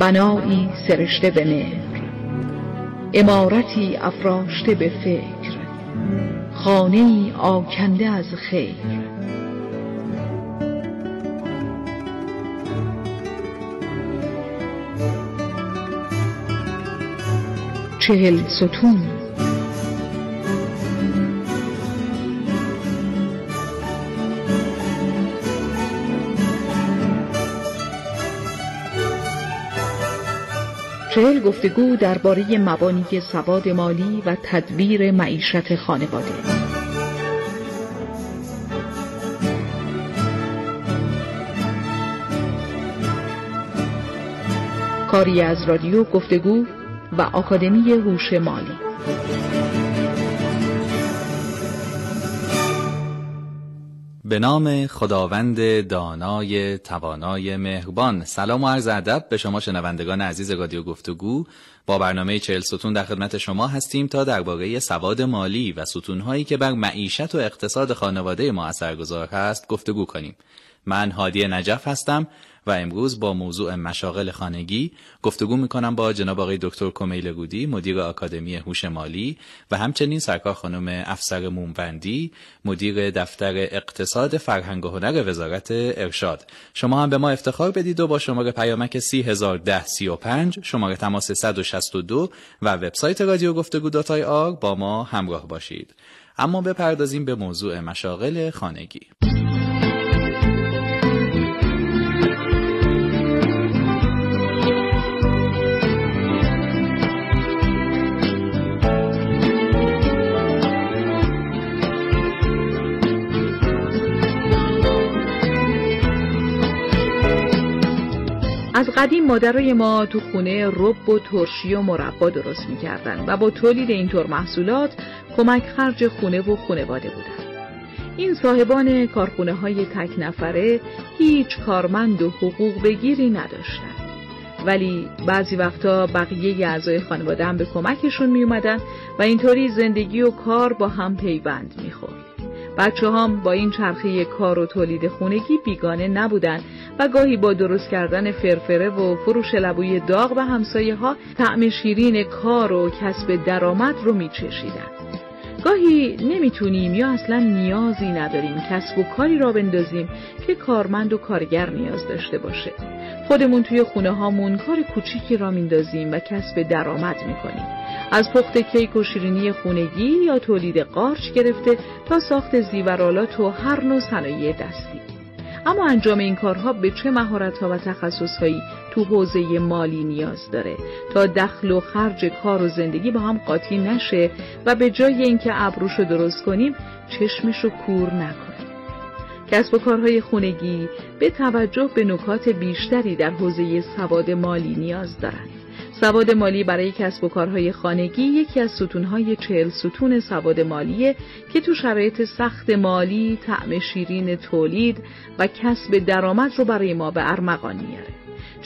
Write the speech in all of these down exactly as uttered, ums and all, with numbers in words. بنایی سرشته به مهر، عمارتی افراشته به فکر، خانه‌ای آکنده از خیر. چهل ستون، چهل گفتگو درباره مبانی سواد مالی و تدبیر معیشت خانواده. کاری از رادیو گفتگو و آکادمی هوش مالی. به نام خداوند دانای توانای مهربان. سلام و عرض ادب به شما شنوندگان عزیز رادیو گفتگو. با برنامه چهل ستون در خدمت شما هستیم تا درباره سواد مالی و ستونهایی که بر معیشت و اقتصاد خانواده ما اثرگذار هست گفتگو کنیم. من هادی نجف هستم و امروز با موضوع مشاغل خانگی گفتگو میکنم با جناب آقای دکتر کمیل رودی، مدیر آکادمی هوش مالی، و همچنین سرکار خانم افسر موموندی، مدیر دفتر اقتصاد، فرهنگ و هنر وزارت ارشاد. شما هم به ما افتخار بدید و با شماره پیامک سه صفر یک صفر سه پنج، شماره تماس صد و شصت و دو و وبسایت رادیو گفتگو دات آی آر با ما همراه باشید. اما بپردازیم به موضوع مشاغل خانگی. از قدیم مادرای ما تو خونه رب و ترشی و مربا درست می‌کردن و با تولید اینطور محصولات کمک خرج خونه و خانواده بودن. این صاحبان کارخونه‌های تک نفره هیچ کارمند و حقوق بگیری نداشتن، ولی بعضی وقتا بقیه اعضای خانواده هم به کمکشون میومدن و اینطوری زندگی و کار با هم پیوند می‌خورد. بچه هم با این چرخه کار و تولید خونگی بیگانه نبودن و گاهی با درست کردن فرفره و فروش لبوی داغ به همسایه ها طعم شیرین کار و کسب درآمد رو می چشیدن. گاهی نمیتونیم یا اصلا نیازی نداریم کسب و کاری را بندازیم که کارمند و کارگر نیاز داشته باشه. خودمون توی خونه هامون کار کوچیکی را میندازیم و کسب درآمد میکنیم. از پخت کیک و شیرینی خونگی یا تولید قارچ گرفته تا ساخت زیورآلات و هر نوع صنایع دستی. اما انجام این کارها به چه مهارت‌ها و تخصص‌هایی تو حوزه مالی نیاز داره تا دخل و خرج کار و زندگی با هم قاطی نشه و به جای اینکه ابروشو درست کنیم چشمشو کور نکنیم. کسب و کارهای خانگی به توجه به نکات بیشتری در حوزه سواد مالی نیاز دارن. سواد مالی برای کسب و کارهای خانگی یکی از ستونهای چهل ستون سواد مالیه که تو شرایط سخت مالی طعم شیرین تولید و کسب درآمد رو برای ما به ارمغان میاره.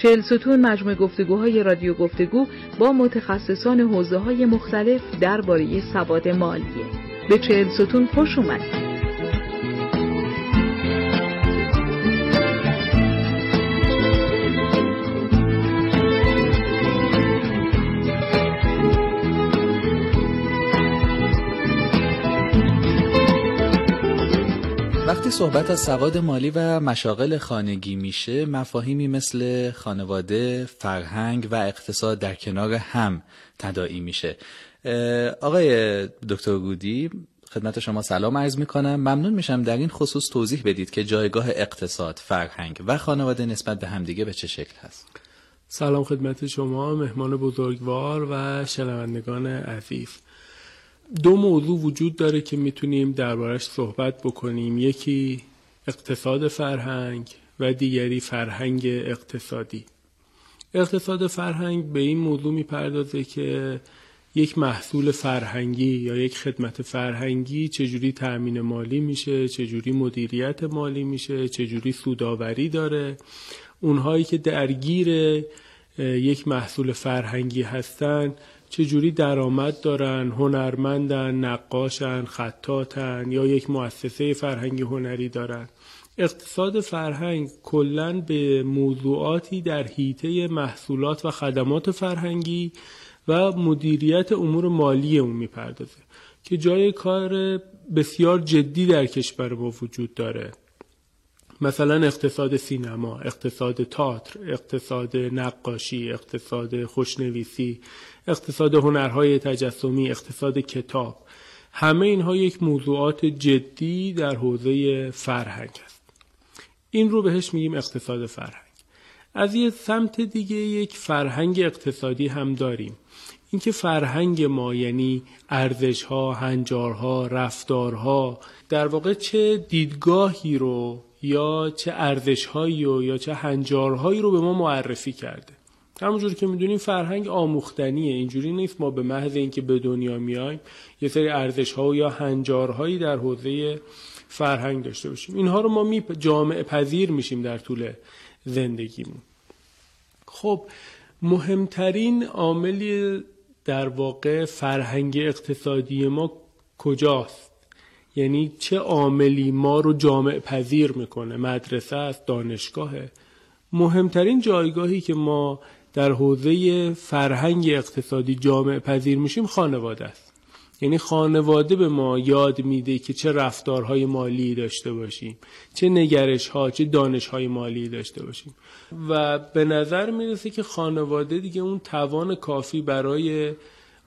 چهل ستون مجموعه گفتگوهای رادیو گفتگو با متخصصان حوزه‌های مختلف درباره سواد مالیه. به چهل ستون خوش اومدید. وقتی صحبت از سواد مالی و مشاغل خانگی میشه، مفاهیمی مثل خانواده، فرهنگ و اقتصاد در کنار هم تداعی میشه. آقای دکتر رودی، خدمت شما سلام عرض میکنم. ممنون میشم در این خصوص توضیح بدید که جایگاه اقتصاد، فرهنگ و خانواده نسبت به همدیگه به چه شکل هست؟ سلام خدمت شما، مهمان بزرگوار و شنوندگان عزیز. دو موضوع وجود داره که میتونیم دربارش صحبت بکنیم، یکی اقتصاد فرهنگ و دیگری فرهنگ اقتصادی. اقتصاد فرهنگ به این موضوع میپردازه که یک محصول فرهنگی یا یک خدمت فرهنگی چجوری تأمین مالی میشه، چجوری مدیریت مالی میشه، چجوری سوداوری داره. اونهایی که درگیر یک محصول فرهنگی هستن چجوری درآمد دارن، هنرمندن، نقاشن، خطاطن یا یک مؤسسه فرهنگی هنری دارن. اقتصاد فرهنگ کلاً به موضوعاتی در حیطه محصولات و خدمات فرهنگی و مدیریت امور مالی اون میپردازه که جای کار بسیار جدی در کشور ما وجود داره. مثلا اقتصاد سینما، اقتصاد تئاتر، اقتصاد نقاشی، اقتصاد خوشنویسی، اقتصاد هنرهای تجسمی، اقتصاد کتاب، همه اینها یک موضوعات جدی در حوزه فرهنگ است. این رو بهش میگیم اقتصاد فرهنگ. از یه سمت دیگه یک فرهنگ اقتصادی هم داریم. اینکه فرهنگ ما یعنی ارزش‌ها، هنجارها، رفتارها، در واقع چه دیدگاهی رو یا چه ارزش‌هایی رو یا چه هنجارهایی رو به ما معرفی کرده. همونجور که میدونیم فرهنگ آموختنیه، اینجوری نیست ما به محض اینکه به دنیا میایم یه سری ارزش‌ها یا هنجارهایی در حوزه فرهنگ داشته باشیم. اینها رو ما می جامعه پذیر میشیم در طول زندگیمون. خب مهمترین عامل در واقع فرهنگ اقتصادی ما کجاست؟ یعنی چه عاملی ما رو جامعه پذیر میکنه؟ مدرسه است، دانشگاهه. مهمترین جایگاهی که ما در حوزه فرهنگ اقتصادی جامعه پذیر میشیم خانواده است. یعنی خانواده به ما یاد میده که چه رفتارهای مالی داشته باشیم، چه نگرش‌ها، چه دانش‌های مالی داشته باشیم و به نظر میرسه که خانواده دیگه اون توان کافی برای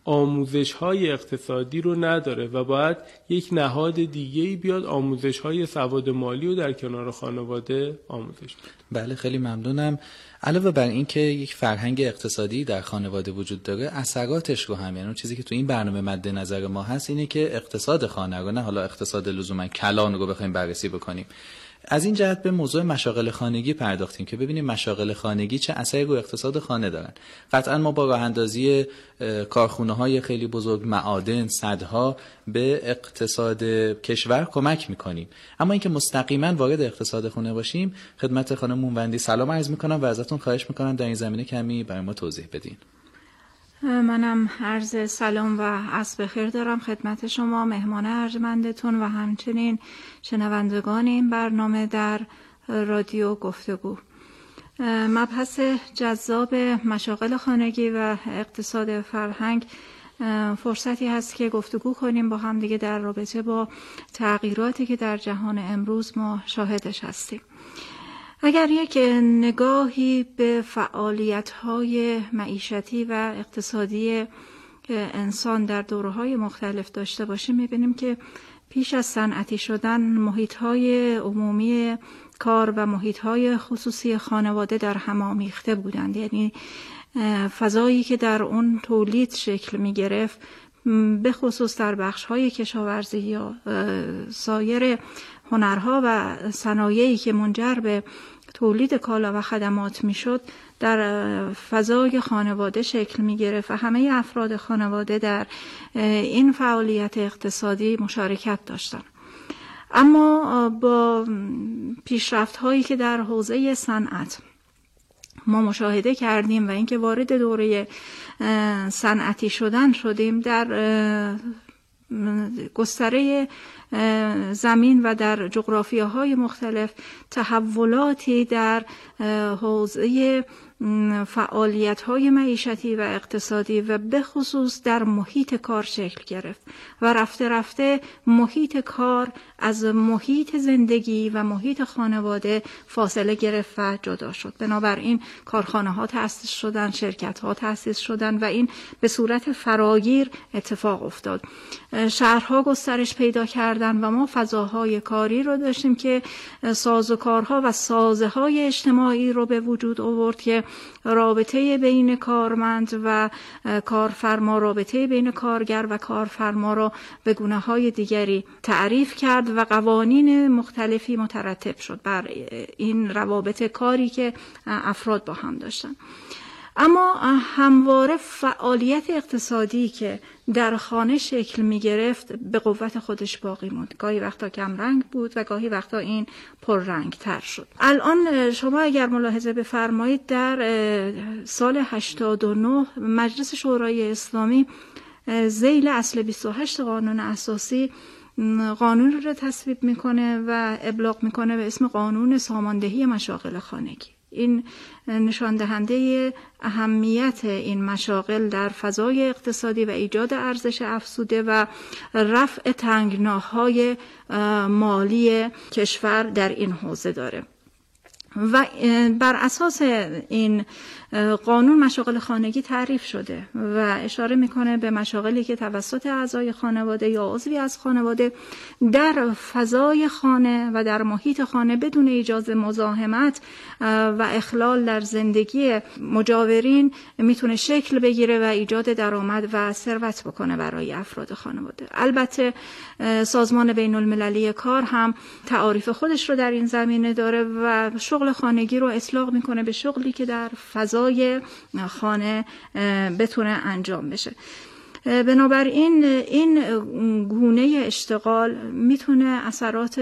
آموزش‌های اقتصادی رو نداره و باید یک نهاد دیگه‌ای بیاد آموزش‌های سواد مالی رو در کنار خانواده آموزش بده. بله خیلی ممنونم. علاوه بر این که یک فرهنگ اقتصادی در خانواده وجود داره، اثراتش رو هم، یعنی اون چیزی که تو این برنامه مد نظر ما هست اینه که اقتصاد خانه رو، نه حالا اقتصاد لزوما کلان رو بخوایم بررسی بکنیم، از این جهت به موضوع مشاغل خانگی پرداختیم که ببینیم مشاغل خانگی چه اثری رو اقتصاد خانه دارن. قطعا ما با راه اندازی کارخونه‌های خیلی بزرگ، معادن، سدها، به اقتصاد کشور کمک می‌کنیم. اما اینکه مستقیما وارد اقتصاد خانه باشیم، خدمت خانم موموندی سلام عرض می‌کنم و ازتون خواهش می‌کنم در این زمینه کمی برای ما توضیح بدین. منم عرض سلام و عصر بخیر دارم خدمت شما مهمان ارجمندتون و همچنین شنوندگان این برنامه در رادیو گفتگو. مبحث جذاب مشاغل خانگی و اقتصاد فرهنگ فرصتی هست که گفتگو کنیم با هم دیگه در رابطه با تغییراتی که در جهان امروز ما شاهدش هستیم. اگر یک نگاهی به فعالیت‌های معیشتی و اقتصادی انسان در دوره‌های مختلف داشته باشیم، می‌بینیم که پیش از صنعتی شدن محیط‌های عمومی کار و محیط‌های خصوصی خانواده در هم آمیخته بودند. یعنی فضایی که در اون تولید شکل می‌گرفت، به خصوص در بخش‌های کشاورزی یا سایر هنرها و صنایعی که منجر به تولید کالا و خدمات میشد، در فضای خانواده شکل می گرفت و همه افراد خانواده در این فعالیت اقتصادی مشارکت داشتند. اما با پیشرفت هایی که در حوزه صنعت ما مشاهده کردیم و اینکه وارد دوره صنعتی شدن شدیم، در گستره زمین و در جغرافیاهای مختلف تحولاتی در حوزه فعالیت‌های معیشتی و اقتصادی و به خصوص در محیط کار شکل گرفت و رفته رفته محیط کار از محیط زندگی و محیط خانواده فاصله گرفت و جدا شد. بنابراین کارخانه‌ها تأسیس شدند، شرکت‌ها تأسیس شدند و این به صورت فراگیر اتفاق افتاد. شهرها گسترش پیدا کردند و ما فضاهای کاری رو داشتیم که سازوکارها و سازه‌های اجتماعی رو به وجود آورد که رابطه بین کارمند و کارفرما، رابطه بین کارگر و کارفرما را به گونه‌های دیگری تعریف کرد و قوانین مختلفی مترتب شد بر این روابط کاری که افراد با هم داشتند. اما همواره فعالیت اقتصادی که در خانه شکل می گرفت به قوت خودش باقی موند. گاهی وقتا کم رنگ بود و گاهی وقتا این پررنگ تر شد. الان شما اگر ملاحظه بفرمایید، در سال هشتاد و نه مجلس شورای اسلامی ذیل اصل بیست و هشت قانون اساسی قانون رو تصویب میکنه و ابلاغ میکنه به اسم قانون ساماندهی مشاغل خانگی. این نشان دهنده اهمیت این مشاغل در فضای اقتصادی و ایجاد ارزش افزوده و رفع تنگناهای مالی کشور در این حوزه داره. و بر اساس این قانون مشاغل خانگی تعریف شده و اشاره میکنه به مشاغلی که توسط اعضای خانواده یا عضوی از خانواده در فضای خانه و در محیط خانه بدون ایجاز مزاحمت و اخلال در زندگی مجاورین میتونه شکل بگیره و ایجاد درآمد و ثروت بکنه برای افراد خانواده. البته سازمان بین المللی کار هم تعاریف خودش رو در این زمینه داره و شغل خانگی رو اطلاق میکنه به شغلی که در فضای خانه بتونه انجام بشه. بنابراین این گونه اشتغال میتونه اثرات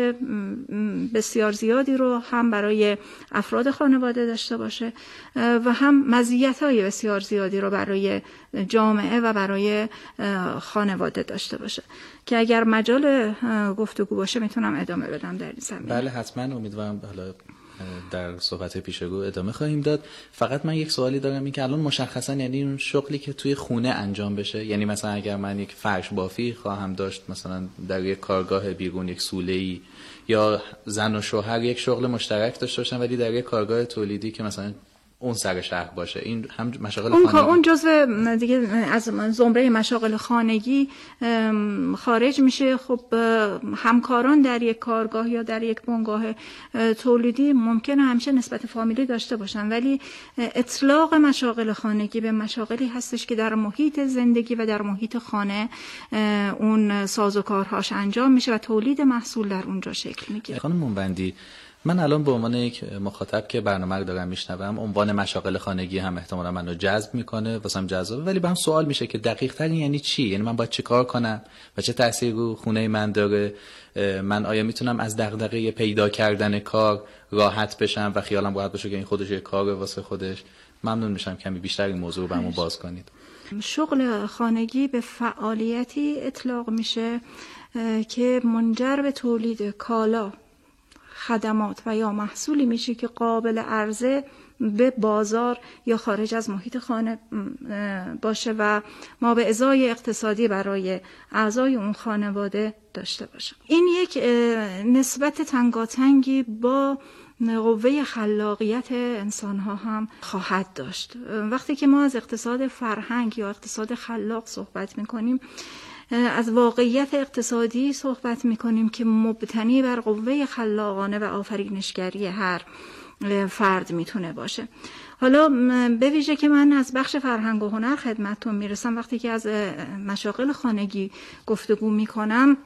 بسیار زیادی رو هم برای افراد خانواده داشته باشه و هم مزیت‌های بسیار زیادی رو برای جامعه و برای خانواده داشته باشه که اگر مجال گفتگو باشه میتونم ادامه بدم در این زمینه. بله حتما، امیدوارم حالا در صحبت پیشگو ادامه خواهیم داد. فقط من یک سوالی دارم، این که الان مشخصا یعنی اون شغلی که توی خونه انجام بشه، یعنی مثلا اگر من یک فرش بافی خواهم داشت مثلا در یک کارگاه بیرون، یک سوله‌ای، یا زن و شوهر یک شغل مشترک داشته باشن ولی در یک کارگاه تولیدی که مثلا اون سر شهر باشه، این هم مشاغل اون خانگی، اون جزء دیگه از زمره مشاغل خانگی خارج میشه. خب همکاران در یک کارگاه یا در یک بنگاه تولیدی ممکنه همیشه نسبت فامیلی داشته باشن، ولی اطلاق مشاغل خانگی به مشاغلی هستش که در محیط زندگی و در محیط خانه اون سازوکارهاش انجام میشه و تولید محصول در اونجا شکل میگیره. خانم موموندی، من الان به عنوان یک مخاطب که برنامه رو دارم میشنوم، عنوان مشاغل خانگی هم احتمالاً منو جذب میکنه، واسم جذابه، ولی بهم سوال میشه که دقیق تر یعنی چی؟ یعنی من باید چه کار کنم و چه تأثیری رو خونه من داره؟ من آیا میتونم از دغدغه پیدا کردن کار راحت بشم و خیالم راحت بشه که این خودش یه کاره واسه خودش؟ ممنون میشم کمی بیشتر این موضوع رو برام باز کنید. شغل خانگی به فعالیتی اطلاق میشه که منجر به تولید کالا، خدمات و یا محصولی میشه که قابل عرضه به بازار یا خارج از محیط خانه باشه و ما به ازای اقتصادی برای اعضای اون خانواده داشته باشه. این یک نسبت تنگاتنگی با قوه خلاقیت انسان‌ها هم خواهد داشت. وقتی که ما از اقتصاد فرهنگ یا اقتصاد خلاق صحبت می‌کنیم، از واقعیت اقتصادی صحبت می‌کنیم که مبتنی بر قوه خلاقانه و آفرینشگری هر فرد میتونه باشه. حالا به ویژه که من از بخش فرهنگ و هنر خدمتتون میرسم، وقتی که از مشاغل خانگی گفتگو می‌کنم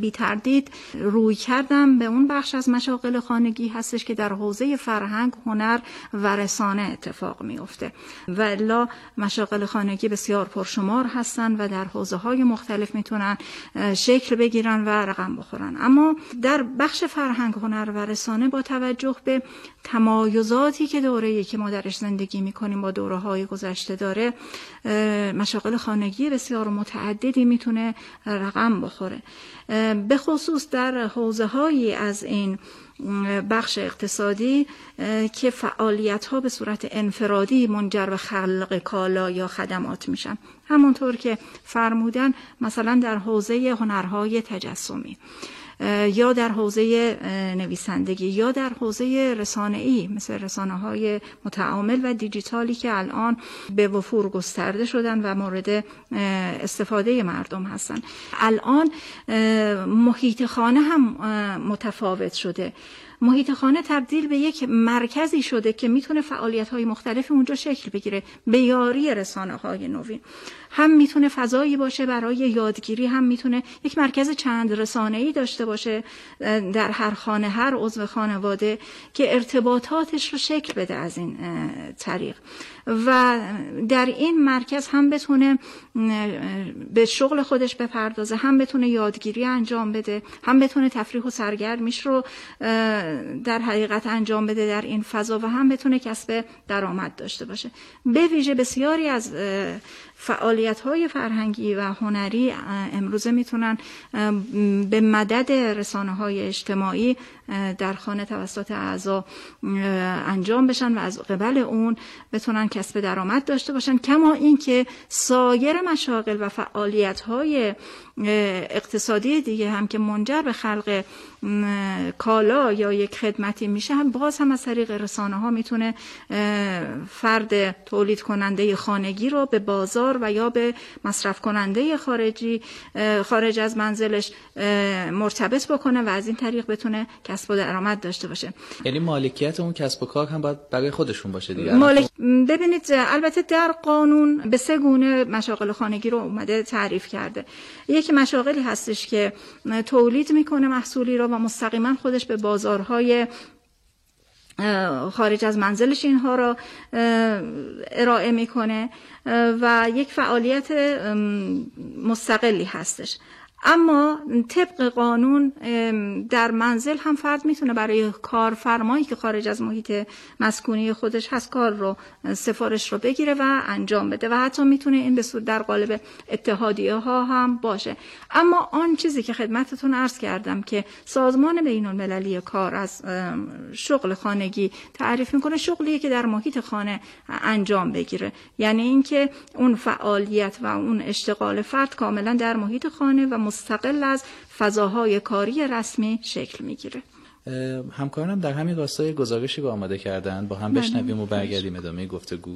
بی تردید روی کردم به اون بخش از مشاغل خانگی هستش که در حوزه فرهنگ، هنر و رسانه اتفاق میفته و الا مشاغل خانگی بسیار پرشمار هستن و در حوزه های مختلف میتونن شکل بگیرن و رقم بخورن. اما در بخش فرهنگ، هنر و رسانه با توجه به تمایزاتی که دوره‌ای که ما درش زندگی میکنیم با دوره‌های گذشته داره، مشاغل خانگی بسیار متعددی میتونه رقم بخوره، به خصوص در حوزه‌هایی از این بخش اقتصادی که فعالیت‌ها به صورت انفرادی منجر به خلق کالا یا خدمات میشن. همونطور که فرمودن، مثلا در حوزه هنرهای تجسمی یا در حوزه نویسندگی یا در حوزه رسانه‌ای مثل رسانه‌های متعامل و دیجیتالی که الان به وفور گسترده شدن و مورد استفاده مردم هستن. الان محیط خانه هم متفاوت شده، محیط خانه تبدیل به یک مرکزی شده که میتونه فعالیت‌های مختلف اونجا شکل بگیره به یاری رسانه‌های نوین. هم میتونه فضایی باشه برای یادگیری، هم میتونه یک مرکز چند رسانه‌ای داشته باشه در هر خانه، هر عضو خانواده که ارتباطاتش رو شکل بده از این طریق. و در این مرکز هم بتونه به شغل خودش بپردازه، هم بتونه یادگیری انجام بده، هم بتونه تفریح و سرگرمیش رو در حقیقت انجام بده در این فضا، و هم بتونه کسب درآمد داشته باشه. به ویژه بسیاری از فعالیت‌های فرهنگی و هنری امروزه میتونن به مدد رسانه‌های اجتماعی در خانه توسط اعضا انجام بشن و از قبل اون بتونن کسب درآمد داشته باشن، کما اینکه سایر مشاغل و فعالیت‌های اقتصادی دیگه هم که منجر به خلق کالا یا یک خدمتی میشه هم باز هم از طریق رسانه‌ها میتونه فرد تولید کننده خانگی رو به بازار و یا به مصرف کننده خارجی خارج از منزلش مرتبط بکنه و از این طریق بتونه کسب و درآمد داشته باشه. یعنی مالکیت اون کسب و کار هم باید برای خودشون باشه دیگه. مالک... ببینید البته در قانون به سه گونه مشاغل خانگی رو اومده تعریف کرده. یکی مشاغلی هستش که تولید میکنه محصولی رو و مستقیما خودش به بازارهای خارج از منزلش اینها را ارائه میکنه و یک فعالیت مستقلی هستش. اما طبق قانون در منزل هم فرد میتونه برای کارفرمایی که خارج از محیط مسکونی خودش هست کار رو سفارش رو بگیره و انجام بده و حتی میتونه این به صورت در قالب اتحادیه ها هم باشه. اما آن چیزی که خدمتتون عرض کردم که سازمان بین المللی کار از شغل خانگی تعریف میکنه، شغلی که در محیط خانه انجام بگیره، یعنی اینکه اون فعالیت و اون اشتغال فرد کاملا در محیط خانه و مستقل از فضاهای کاری رسمی شکل میگیره. همکارانم در همین راستای گزارشی که آماده کردن با هم بشنویم و برگردیم ادامه گفتگو.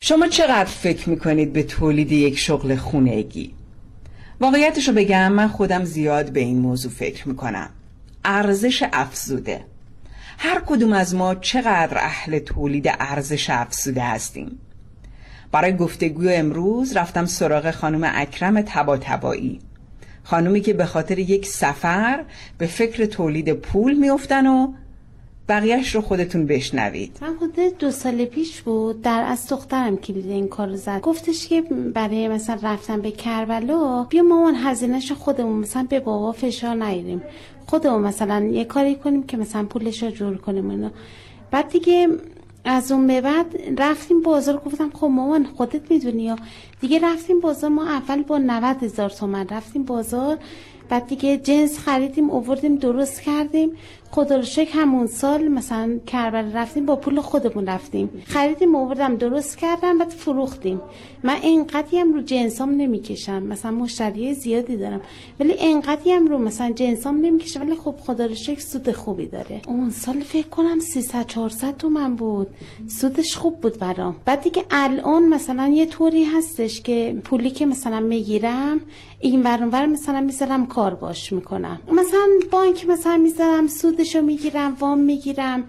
شما چقدر فکر میکنید به تولید یک شغل خانگی؟ واقعیتشو بگم، من خودم زیاد به این موضوع فکر میکنم. ارزش افزوده، هر کدوم از ما چقدر اهل تولید ارزش افزوده هستیم؟ برای گفتگوی امروز رفتم سراغ خانم اکرم طباطبائی، خانومی که به خاطر یک سفر به فکر تولید پول میافتن و بقیهش رو خودتون بشنوید. من خود دو سال پیش بود در از دخترم کلید این کار رو زد، گفتش که برای مثلا رفتن به کربلا بیا مامان هزینه‌ش خودمون، مثلا به بابا فشار نیاریم، خودمون مثلا یه کاری کنیم که مثلا پولش رو جور کنیم اینا. بعد دیگه از اون به بعد رفتیم بازار، گفتم خب مامان خودت میدونی یا دیگه. رفتیم بازار، ما اول با نود هزار تومان رفتیم بازار، بعد دیگه جنس خریدیم آوردیم درست کردیم. خدا رو شکر همون سال مثلا کربلا رفتیم با پول خودمون، رفتیم خریدیم آوردم درست کردم بعد فروختیم. من انقدی هم رو جنسام نمیکشم، مثلا مشتری زیادی دارم ولی انقدی هم رو مثلا جنسام نمیکشم، ولی خب خدا رو شکر سود خوبی داره. اون سال فکر کنم سیصد چهارصد تومان بود، سودش خوب بود برام. بعد دیگه الان مثلا یه طوری هستش که پولی که مثلا میگیرم این ور اون ور مثلا میذارم کار باش میکنم، مثلا بانک مثلا میذارم سودشو میگیرم، وام میگیرم،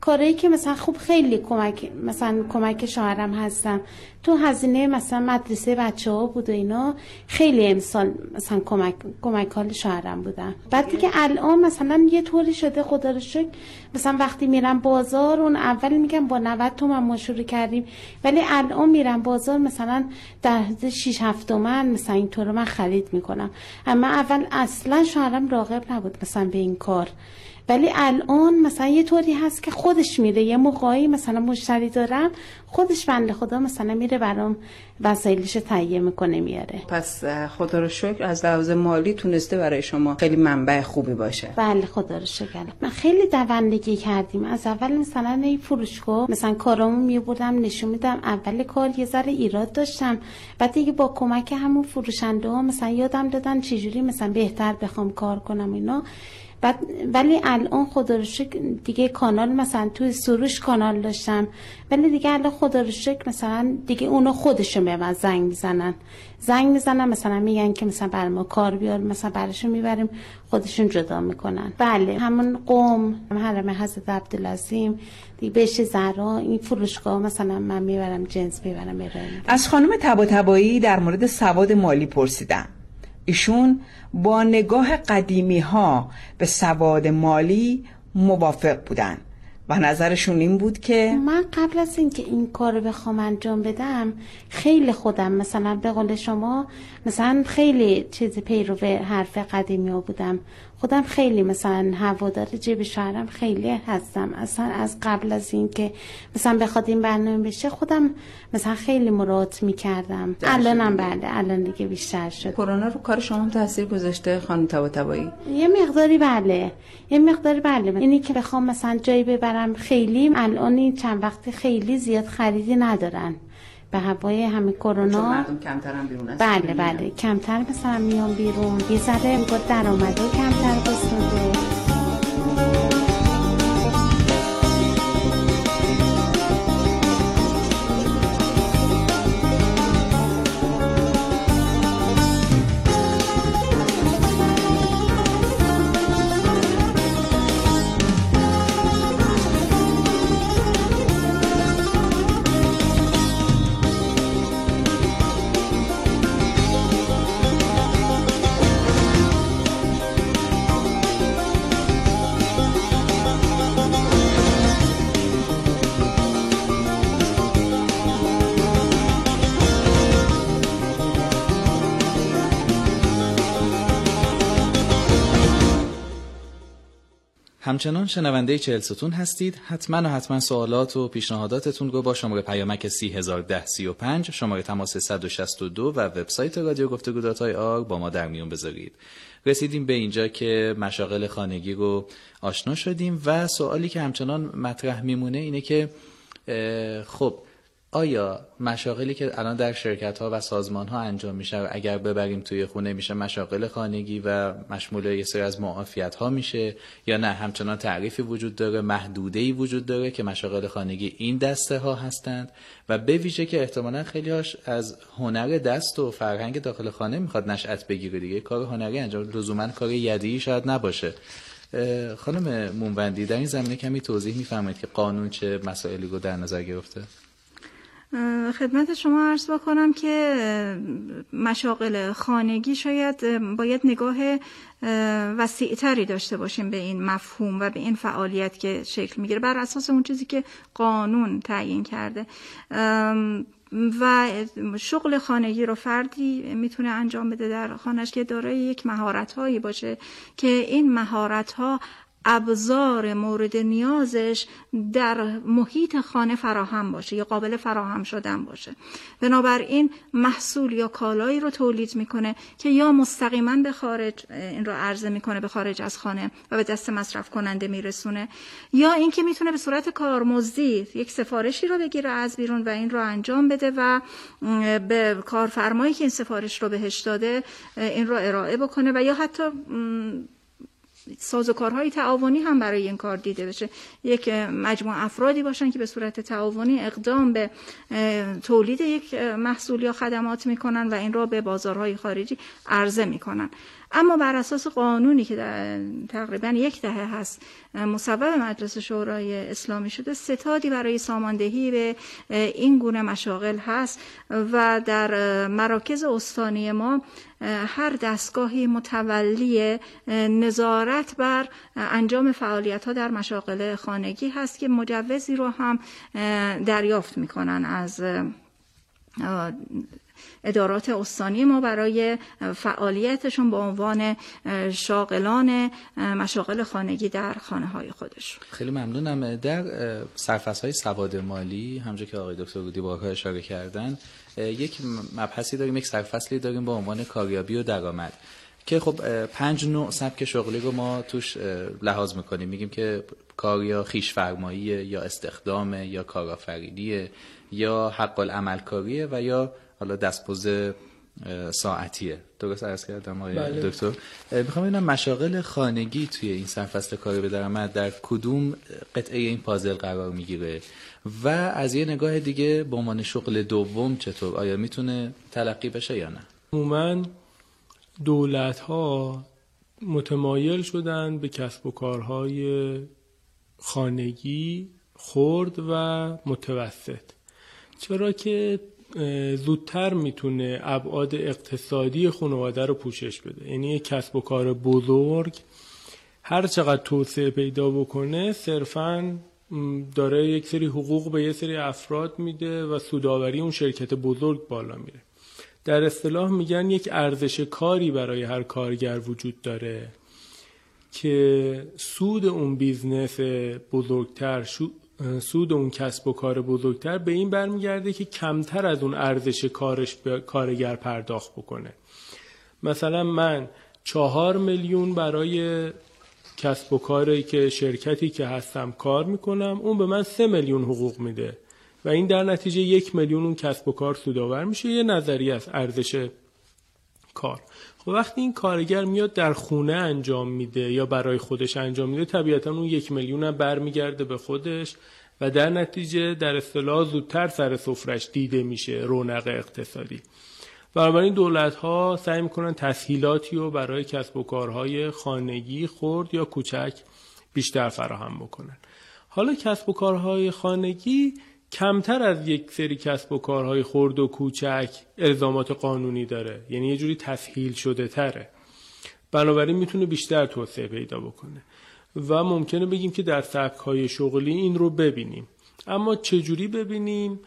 کاری که مثلا خوب خیلی کمک مثلا کمک شوهرم هستم تو هزینه مثلا مدرسه بچه‌ها بود و اینا، خیلی امسال مثلا کمک کمک حال شوهرم بودم. بعد دیگه الان مثلا یه طوری شده خدا رو شکر مثلا وقتی میرم بازار اون اول میگم با نود تومان ما شروع کردیم، ولی الان میرم بازار مثلا در حد شش هفت تومان مثلا اینطور من خرید میکنم. اما اول اصلا شوهرم راغب نبود مثلا به این کار، ولی الان مثلا یه طوری هست که خودش میره یه موقعی مثلا مشتری دارم خودش بنده خدا مثلا میره برام وسایلش تهیه میکنه میاره. پس خدا رو شکر از لحاظ مالی تونسته برای شما خیلی منبع خوبی باشه. بله خدا رو شکر. من خیلی دوندگی کردیم، از اول مثلا این فروشگاه مثلا کارامو میبردم نشون میدم، اول کار یه ذره ایراد داشتم، بعد دیگه با کمک همون فروشنده ها مثلا یادم دادن چجوری مثلا بهتر بخوام کار کنم اینا. بعد ولی الان خدا رو شکر دیگه کانال مثلا توی سروش کانال داشتم، ولی دیگه الان خدا رو شکر مثلا دیگه اونا خودشون به من زنگ میزنن زنگ میزنن مثلا میگن که مثلا بر ما کار بیار، مثلا براشون میبریم خودشون جدا میکنن. بله همون قم، حرم حضرت عبدالعظیم دیگه، بهش زرا، این فروشگاه مثلا من میبرم جنس میبرم. از خانم طباطبائی در مورد سواد مالی پرسیدم، ایشون با نگاه قدیمی ها به سواد مالی موافق بودن و نظرشون این بود که من قبل از اینکه این کار رو بخوام انجام بدم خیلی خودم مثلا به قول شما مثلا خیلی چیز پیرو به حرف قدیمی ها بودم، خودم خیلی مثلا هوادار جیب شهرم خیلی هستم، اصلا از قبل از اینکه مثلا بخواد این برنامه بشه خودم مثلا خیلی مراعات میکردم. الانم بله الان دیگه بیشتر شد. کرونا رو کار شما تاثیر گذاشته خانم طباطبائی؟ یه مقداری بله، یه مقداری بله. اینی که بخوام مثلا جایی ببرم خیلی الان این چند وقت خیلی زیاد خریدی ندارن به هوای همه کرونا. مردم کمتر هم بیرون است. بله بله کمتر مثلا میان بیرون. یه ذره بود درآمده کمتر بسنده. همچنان شنونده چهل ستون هستید. حتما و حتما سوالات و پیشنهاداتتون رو با شماره پیامک سه صفر یک صفر سه پنج، شماره تماس صد و شصت و دو و وبسایت رادیو گفتگو دات آی آر با ما در میون بذارید. رسیدیم به اینجا که مشاغل خانگی رو آشنا شدیم و سوالی که همچنان مطرح میمونه اینه که خب آیا مشاغلی که الان در شرکت‌ها و سازمان‌ها انجام میشه اگر ببریم توی خونه میشه مشاغل خانگی و مشمول یه سری از معافیت‌ها میشه یا نه همچنان تعریفی وجود داره، محدوده‌ای وجود داره که مشاغل خانگی این دسته‌ها هستند و به ویژه که احتمالاً خیلی‌هاش از هنر دست و فرهنگ داخل خانه میخواد نشأت بگیره دیگه، کار هنری انجام لزوماً کار یدی شاید نباشه. خانم موموندی در این زمینه کمی توضیح می‌فرمایید که قانون چه مسائلی رو در نظر گرفته؟ خدمت شما عرض بکنم که مشاغل خانگی شاید باید نگاه وسیع‌تری داشته باشیم به این مفهوم و به این فعالیت که شکل میگیره بر اساس اون چیزی که قانون تعیین کرده و شغل خانگی رو فردی میتونه انجام بده در خانه‌اش که دارای یک مهارت‌هایی باشه که این مهارت‌ها ابزار مورد نیازش در محیط خانه فراهم باشه یا قابل فراهم شدن باشه. بنابراین محصول یا کالایی رو تولید میکنه که یا مستقیما به خارج این رو عرضه میکنه به خارج از خانه و به دست مصرف کننده میرسونه یا اینکه میتونه به صورت کارمزدی یک سفارشی رو بگیره از بیرون و این رو انجام بده و به کارفرمایی که این سفارش رو بهش داده این رو ارائه بکنه و یا حتی سازوکارهای تعاونی هم برای این کار دیده بشه، یک مجموعه افرادی باشن که به صورت تعاونی اقدام به تولید یک محصول یا خدمات میکنن و این را به بازارهای خارجی عرضه میکنن. اما بر اساس قانونی که تقریبا یک دهه هست مصوب مجلس شورای اسلامی شده، ستادی برای ساماندهی به این گونه مشاغل هست و در مراکز استانی ما هر دستگاهی متولی نظارت بر انجام فعالیت‌ها در مشاغل خانگی هست که مجوزی رو هم دریافت می‌کنن از ادارات استانی ما برای فعالیتشون به عنوان شاغلان مشاغل خانگی در خانه‌های خودشون. خیلی ممنونم. در سرفصل‌های سواد مالی همونجوری که آقای دکتر رودی بارها اشاره کردن یک مبحثی داریم، یک سرفصلی داریم با عنوان کاریابی و درآمد که خب پنج نوع سبک شغلی رو ما توش لحاظ میکنیم، میگیم که کار یا خویش‌فرمایی یا استخدام یا کارآفرینی یا حق العمل‌کاری و یا حالا دستپوز ساعتیه. درست عرض کردم آقای بله. دکتر میخوام ببینم مشاغل خانگی توی این سرفصل کاریابی و درآمد در کدوم قطعه این پازل قرار میگیره و از یه نگاه دیگه به عنوان شغل دوم چطور آیا میتونه تلقی بشه یا نه؟ عموماً دولت‌ها متمایل شدن به کسب و کارهای خانگی خرد و متوسط، چرا که زودتر میتونه ابعاد اقتصادی خانواده رو پوشش بده. یعنی یک کسب و کار بزرگ هر چقدر توسعه پیدا بکنه صرفاً داره یک سری حقوق به یک سری افراد میده و سوداوری اون شرکت بزرگ بالا میره. در اصطلاح میگن یک ارزش کاری برای هر کارگر وجود داره که سود اون بیزنس بزرگتر، سود اون کسب و کار بزرگتر به این برمیگرده که کمتر از اون ارزش کارش به کارگر پرداخت بکنه. مثلا من چهار میلیون برای کسب و کاری که شرکتی که هستم کار میکنم، اون به من سه میلیون حقوق میده و این در نتیجه یک میلیون اون کسب و کار سودآور میشه. یه نظریه از ارزش کار. خب وقتی این کارگر میاد در خونه انجام میده یا برای خودش انجام میده، طبیعتا اون یک میلیون هم برمیگرده به خودش و در نتیجه در اصطلاح زودتر سر سفرش دیده میشه رونق اقتصادی. بنابراین دولت ها سعی میکنن تسهیلاتی رو برای کسب و کارهای خانگی خرد یا کوچک بیشتر فراهم بکنن. حالا کسب و کارهای خانگی کمتر از یک سری کسب و کارهای خرد و کوچک الزامات قانونی داره، یعنی یه جوری تسهیل شده تره، بنابراین میتونه بیشتر توسعه پیدا بکنه و ممکنه بگیم که در سبک‌های شغلی این رو ببینیم. اما چجوری ببینیم؟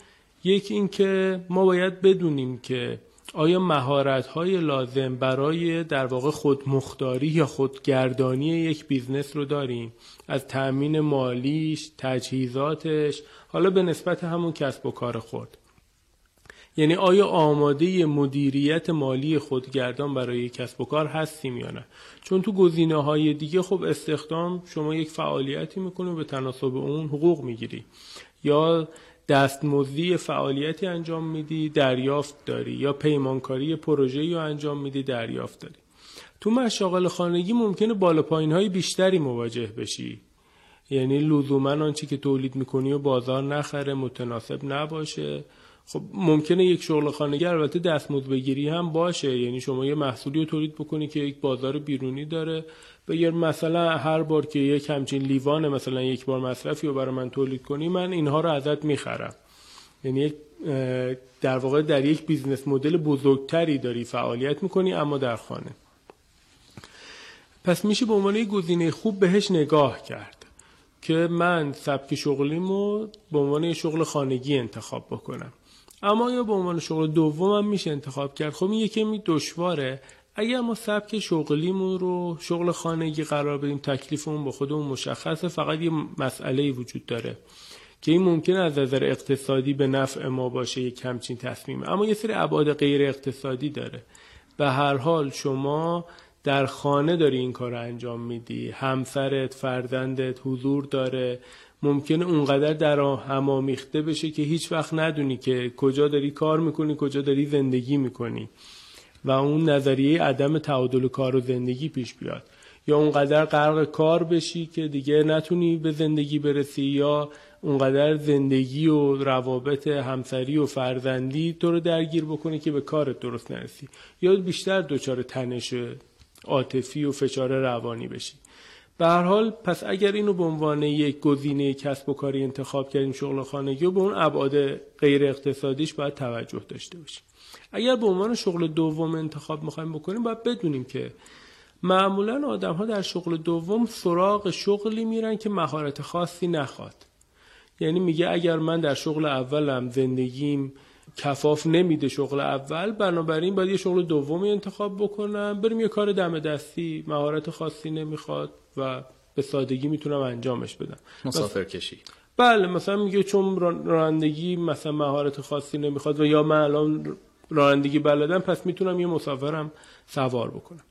یک این که ما باید بدونیم که آیا مهارت‌های لازم برای در واقع خودمختاری یا خودگردانی یک بیزنس رو داریم، از تأمین مالیش، تجهیزاتش، حالا به نسبت همون کسب و کار خود. یعنی آیا آماده مدیریت مالی خودگردان برای کسب و کار هستیم یا نه؟ چون تو گزینه‌های دیگه خب استخدام، شما یک فعالیتی می‌کنی به تناسب اون حقوق می‌گیری، یا دستمزدی فعالیتی انجام میدی دریافت داری، یا پیمانکاری پروژه‌ای رو انجام میدی دریافت داری. تو مشاغل خانگی ممکنه بالا پایین‌های بیشتری مواجه بشی، یعنی لزوماً آنچه که تولید میکنی و بازار نخره، متناسب نباشه. خب ممکنه یک شغل خانگی البته دستمزد بگیری هم باشه، یعنی شما یه محصولی رو تولید بکنی که یک بازار بیرونی داره، بگیر مثلا هر بار که یک همچین لیوان مثلا یک بار مصرفی رو برای من تولید کنی من اینها رو ازت میخرم. یعنی در واقع در یک بیزنس مدل بزرگتری داری فعالیت میکنی اما در خانه. پس میشه به عنوان یک گزینه خوب بهش نگاه کرد که من سبک شغلیمو به عنوان یک شغل خانگی انتخاب بکنم. اما یا به عنوان شغل دومم میشه انتخاب کرد. خب این یکمی دشواره. اگر ما سبک شغلیمون رو شغل خانگی قرار بدیم، تکلیفمون با خودمون مشخصه. فقط یه مسئله‌ای وجود داره که این ممکنه از نظر اقتصادی به نفع ما باشه یک همچین تصمیم، اما یه سری ابعاد غیر اقتصادی داره. به هر حال شما در خانه داری این کار رو انجام میدی، همسرت، فرزندت حضور داره، ممکنه اونقدر در هم آمیخته بشه که هیچ وقت ندونی که کجا داری کار میکنی، کجا داری زندگی میکنی و اون نظریه عدم تعادل کار و زندگی پیش بیاد، یا اونقدر غرق کار بشی که دیگه نتونی به زندگی برسی، یا اونقدر زندگی و روابط همسری و فرزندی تو رو درگیر بکنی که به کارت درست نرسی، یا بیشتر دچار تنش عاطفی و فشار روانی بشی. به هر حال پس اگر اینو به عنوان یک گزینه کسب و کاری انتخاب کردیم شغل خانگی، و به اون ابعاد غیر اقتصادیش باید توجه داشته باشیم. اگر به عنوان شغل دوم انتخاب می‌خوایم بکنیم، باید بدونیم که معمولاً آدم‌ها در شغل دوم سراغ شغلی میرن که مهارت خاصی نخواد. یعنی میگه اگر من در شغل اولم زندگیم کفاف نمیده شغل اول، بنابراین باید یه شغل دومی انتخاب بکنم، بریم یه کار دم دستی، مهارت خاصی نمیخواد و به سادگی میتونم انجامش بدم. مسافر کشی. بله، مثلا میگه چون رانندگی مثلا مهارت خاصی نمیخواد و یا من الان رانندگی بلدم، پس میتونم یه مسافرم سوار بکنم.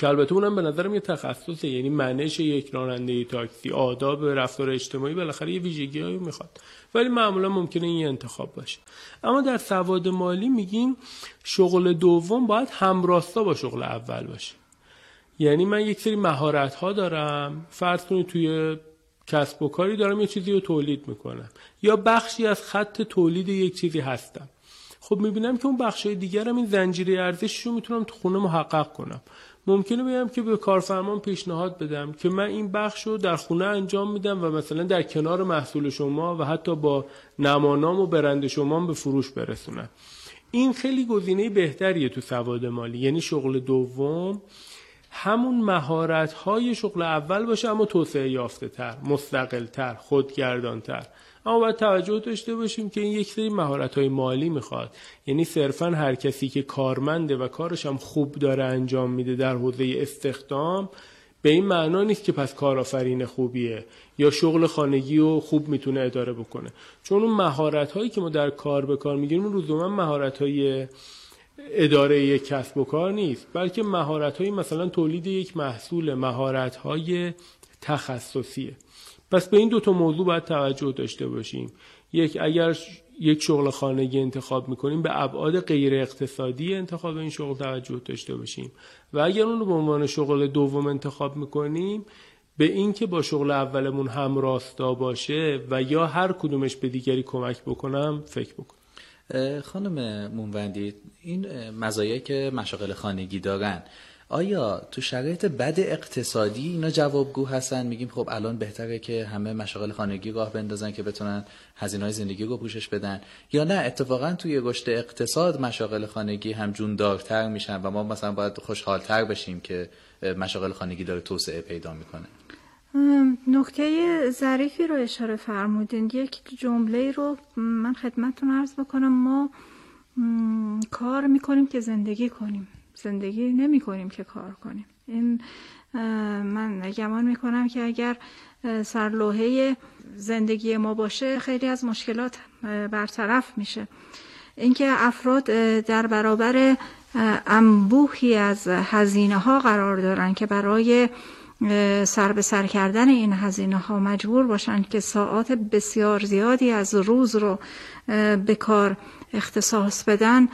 که البته اونم به نظرم یه تخصصه، یعنی منش یک راننده تاکسی، آداب رفتار اجتماعی، بالاخره یه ویژگی‌هایی میخواد، ولی معمولا ممکنه این انتخاب باشه. اما در سواد مالی میگیم شغل دوم باید همراستا با شغل اول باشه. یعنی من یک سری مهارت‌ها دارم، فرض کنید توی کسب و کاری دارم یه چیزی رو تولید میکنم، یا بخشی از خط تولید یک چیزی هستم، خب میبینم که اون بخشای دیگرم این زنجیره ارزشش رو میتونم تو خونه محقق کنم. ممکنه بگم که به کارفرمان پیشنهاد بدم که من این بخش رو در خونه انجام میدم و مثلا در کنار محصول شما و حتی با نمانام و برند شما به فروش برسونم. این خیلی گزینه بهتریه تو سواد مالی، یعنی شغل دوم همون مهارت‌های شغل اول باشه اما توسعه یافته‌تر، مستقل‌تر، خودگردان‌تر. اما باید توجه داشته باشیم که این یک سری مهارت‌های مالی میخواد، یعنی صرفاً هر کسی که کارمنده و کارش هم خوب داره انجام میده در حوزه استخدام به این معنا نیست که پس کارآفرین خوبیه یا شغل خانگی رو خوب میتونه اداره بکنه، چون اون مهارت‌هایی که ما در کار به کار می‌گیریم لزوماً مهارت‌های اداره یک کسب و کار نیست، بلکه مهارت‌های مثلا تولید یک محصول، مهارت‌های تخصصیه. پس به این دو تا موضوع باید توجه داشته باشیم. یک، اگر یک شغل خانگی انتخاب می‌کنیم به ابعاد غیر اقتصادی انتخاب این شغل توجه داشته باشیم، و اگر اون رو به عنوان شغل دوم انتخاب می‌کنیم به این که با شغل اولمون هم راستا باشه و یا هر کدومش به دیگری کمک بکنم فکر بکنم. خانم موموندی، این مزایایی که مشاغل خانگی دارن آیا تو شرایط بد اقتصادی اینا جوابگو هستن؟ میگیم خب الان بهتره که همه مشاغل خانگی راه بندازن که بتونن هزینه‌های زندگی رو پوشش بدن، یا نه اتفاقا توی رشد اقتصاد مشاغل خانگی هم جوندارتر میشن و ما مثلا باید خوشحالتر بشیم که مشاغل خانگی داره توسعه پیدا میکنه؟ نکته ظریفی رو اشاره فرمودین. یک جمله رو من خدمتتون عرض بکنم، ما م... کار میکنیم که زندگی کنیم، زندگی نمی کنیم که کار کنیم. این من گمان میکنم که اگر سرلوحه زندگی ما باشه خیلی از مشکلات برطرف میشه. اینکه افراد در برابر انبوهی از هزینه ها قرار دارن که برای سر به سر کردن این هزینه ها مجبور باشند که ساعات بسیار زیادی از روز رو به کار اختصاص بدن،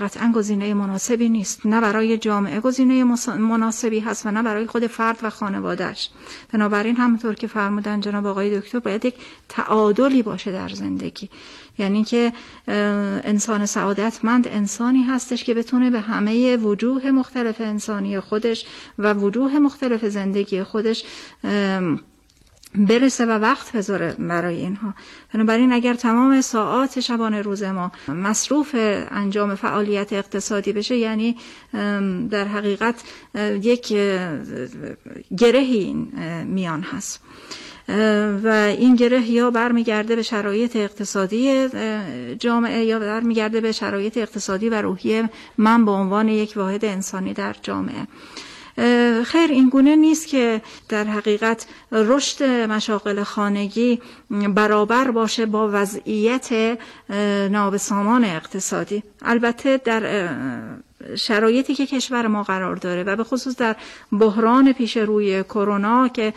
قطعا گزینه مناسبی نیست. نه برای جامعه گزینه مناسبی هست و نه برای خود فرد و خانوادهش. بنابراین همونطور که فرمودن جناب آقای دکتر باید یک تعادلی باشه در زندگی، یعنی که انسان سعادتمند انسانی هستش که بتونه به همه وجوه مختلف انسانی خودش و وجوه مختلف زندگی خودش برسه و وقت بذاره برای اینها. بنابراین اگر تمام ساعات شبانه روز ما مصروف انجام فعالیت اقتصادی بشه، یعنی در حقیقت یک گرهی میان هست و این گره یا برمیگرده به شرایط اقتصادی جامعه یا برمیگرده به شرایط اقتصادی و روحی من به عنوان یک واحد انسانی در جامعه. خیر، این گونه نیست که در حقیقت رشد مشاغل خانگی برابر باشه با وضعیت نابسامان اقتصادی. البته در شرایطی که کشور ما قرار داره و به خصوص در بحران پیش روی کرونا که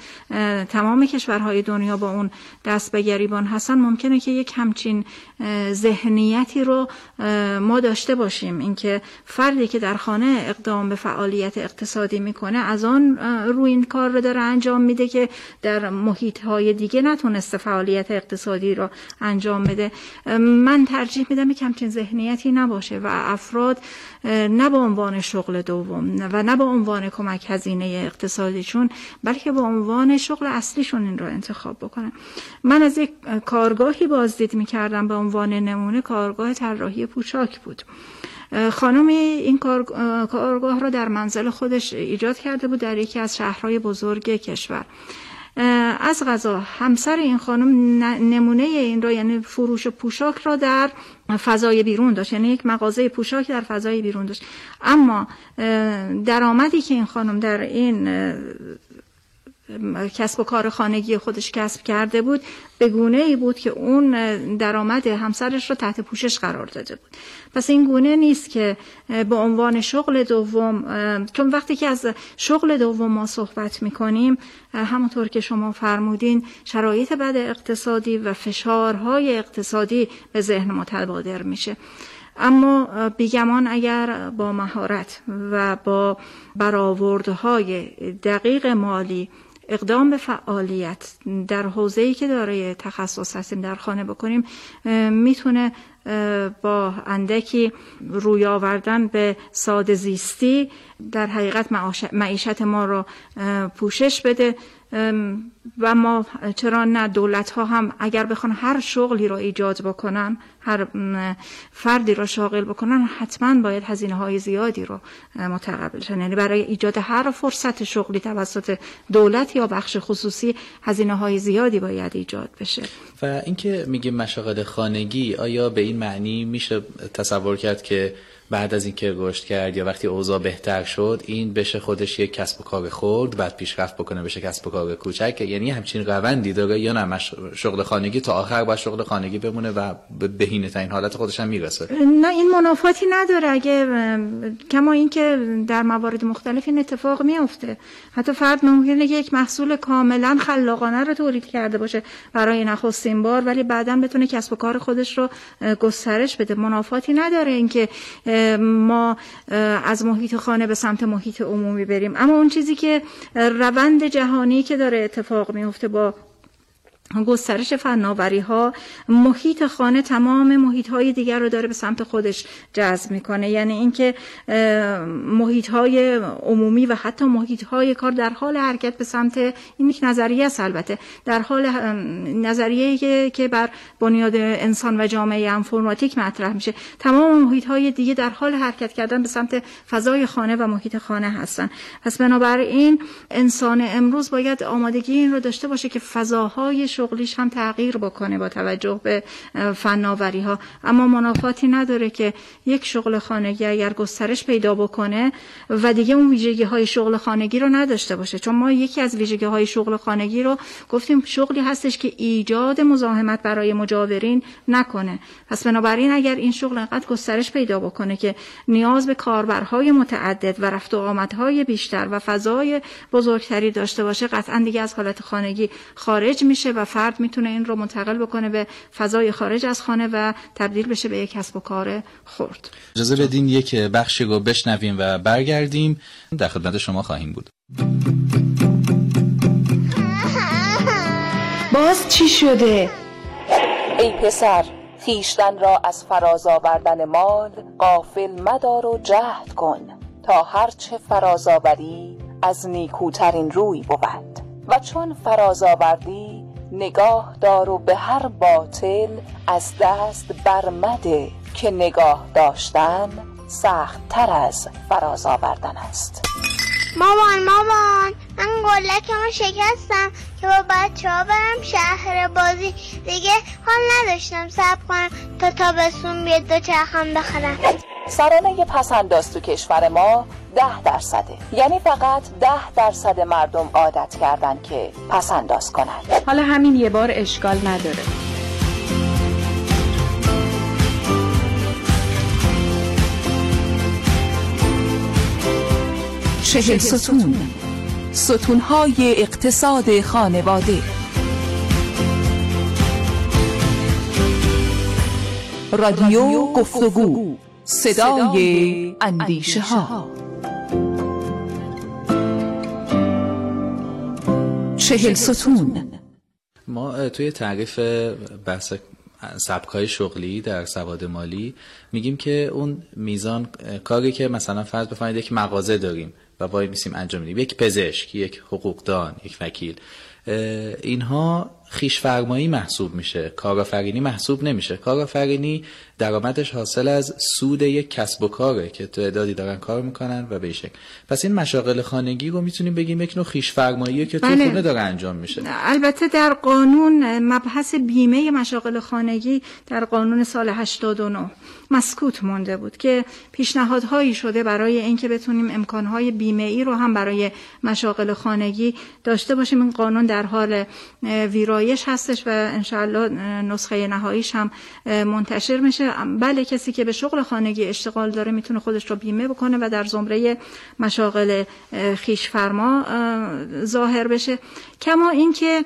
تمام کشورهای دنیا با اون دست به گریبان هستن، ممکنه که یک همچین ذهنیتی رو ما داشته باشیم، اینکه فردی که در خانه اقدام به فعالیت اقتصادی میکنه از آن روی این کار رو داره انجام میده که در محیطهای دیگه نتونسته فعالیت اقتصادی رو انجام بده. من ترجیح میدم یک همچین ذهنیتی نباشه و افراد نه به عنوان شغل دوم و نه به عنوان کمک هزینه اقتصادیشون بلکه به عنوان شغل اصلیشون این رو انتخاب بکنن. من از یک کارگاهی بازدید می‌کردم، به عنوان نمونه کارگاه طراحی پوشاک بود. خانمی این کارگاه را در منزل خودش ایجاد کرده بود در یکی از شهرهای بزرگ کشور. از قضا همسر این خانم نمونه این را، یعنی فروش پوشاک را در فضای بیرون داشت، یعنی یک مغازه پوشاک در فضای بیرون داشت، اما درآمدی که این خانم در این کسب و کار خانگی خودش کسب کرده بود به گونه ای بود که اون درآمد همسرش رو تحت پوشش قرار داده بود. پس این گونه نیست که به عنوان شغل دوم، چون وقتی که از شغل دوم ما صحبت میکنیم همونطور که شما فرمودین شرایط بد اقتصادی و فشارهای اقتصادی به ذهن ما متبادر میشه، اما بیگمان اگر با مهارت و با برآوردهای دقیق مالی اقدام به فعالیت در حوزه‌ای که دارای تخصص هستیم در خانه بکنیم، میتونه با اندکی روی آوردن به ساده زیستی در حقیقت معیشت ما را پوشش بده و ما چرا نه دولت ها هم اگر بخوان هر شغلی را ایجاد بکنن، هر فردی را شاغل بکنن، حتما باید هزینه های زیادی را متقبل شن. یعنی برای ایجاد هر فرصت شغلی توسط دولت یا بخش خصوصی هزینه های زیادی باید ایجاد بشه. و اینکه میگه مشاغل خانگی، آیا به این معنی میشه تصور کرد که بعد از اینکه رشد کرد یا وقتی اوضاع بهتر شد این بشه خودش یک کسب و کار خرد بعد پیشرفت بکنه بشه کسب و کار کوچک، یعنی همچین روندی داره یا نه شغل خانگی تا آخر باید شغل خانگی بمونه و به بهینه ترین حالت خودش هم میرسه؟ نه، این منافاتی نداره. اگه کما اینکه در موارد مختلف این اتفاق میفته، حتی فرد ممکنه که یک محصول کاملا خلاقانه رو تولید کرده باشه برای نخستین بار، ولی بعداً بتونه کسب و کار خودش رو گسترش بده. منافاتی نداره اینکه ما از محیط خانه به سمت محیط عمومی بریم. اما اون چیزی که روند جهانی که داره اتفاق میفته با گسترش فناوری ها، محیط خانه تمام محیط های دیگر رو داره به سمت خودش جذب میکنه. یعنی اینکه محیط های عمومی و حتی محیط های کار در حال حرکت به سمت این، یک نظریه است البته، در حال نظریه که بر بنیاد انسان و جامعه انفرماتیک مطرح میشه، تمام محیط های دیگه در حال حرکت کردن به سمت فضای خانه و محیط خانه هستن. پس بنابراین انسان امروز باید آمادگی این رو داشته باشه که فضاهای شغلیش هم تغییر بکنه با توجه به فناوری ها. اما منافاتی نداره که یک شغل خانگی اگر گسترش پیدا بکنه و دیگه اون ویژگی های شغل خانگی رو نداشته باشه، چون ما یکی از ویژگی های شغل خانگی رو گفتیم شغلی هستش که ایجاد مزاحمت برای مجاورین نکنه. پس بنابراین اگر این شغل انقدر گسترش پیدا بکنه که نیاز به کاربرهای متعدد و رفت و آمدهای بیشتر و فضای بزرگتری داشته باشه، قطعاً دیگه از حالت خانگی خارج میشه و فرد میتونه این رو منتقل بکنه به فضای خارج از خانه و تبدیل بشه به یک کسب و کار خرد. اجازه بدین یک بخشی رو بشنویم و برگردیم، در خدمت شما خواهیم بود. باز چی شده؟ ای پسر، خویشتن را از فراز آوردن مال غافل مدار و جهد کن تا هرچه فراز آوری از نیکوترین روی بود، و چون فراز آوردی نگاه دار و به هر باطل از دست برمده که نگاه داشتن سخت تر از فراز آوردن است. مامان مامان من گلکمو شکستم که با بچه ها برم شهر بازی، دیگه حال نداشتم صبر کنم تا تابستون بیاد دوچرخم بخرم. سرانه پس‌انداز تو کشور ما ده درصده، یعنی فقط ده درصد مردم عادت کردن که پس‌انداز کنند. حالا همین یه بار اشکال نداره. چهل ستون، ستون‌های اقتصاد خانواده. رادیو گفتگو، صدای اندیشه ها. چهل ستون. ما توی تعریف بحث سبکای شغلی در سواد مالی میگیم که اون میزان کاری که مثلا فرض بفرمایید یک مغازه داریم و باید میسیم انجام میدیم، یک پزشک، یک حقوقدان، یک وکیل، اینها خیش فرمایی محسوب میشه، کارآفرینی محسوب نمیشه. کارآفرینی درآمدش حاصل از سود یک کسب و کاره که تعدادی دارن کار میکنن و به این شکل. پس این مشاغل خانگی رو میتونیم بگیم یک نوع خیش فرماییه که بله. تو خونه داره انجام میشه. البته در قانون مبحث بیمه مشاغل خانگی در قانون سال هشتاد و نه مسکوت مونده بود که پیشنهادهایی شده برای اینکه بتونیم امکانهای بیمه ای رو هم برای مشاغل خانگی داشته باشیم. این قانون در حال ویرایش هستش و انشالله نسخه نهاییش هم منتشر میشه. بله، کسی که به شغل خانگی اشتغال داره میتونه خودش رو بیمه بکنه و در زمره مشاغل خیش فرما ظاهر بشه. کما اینکه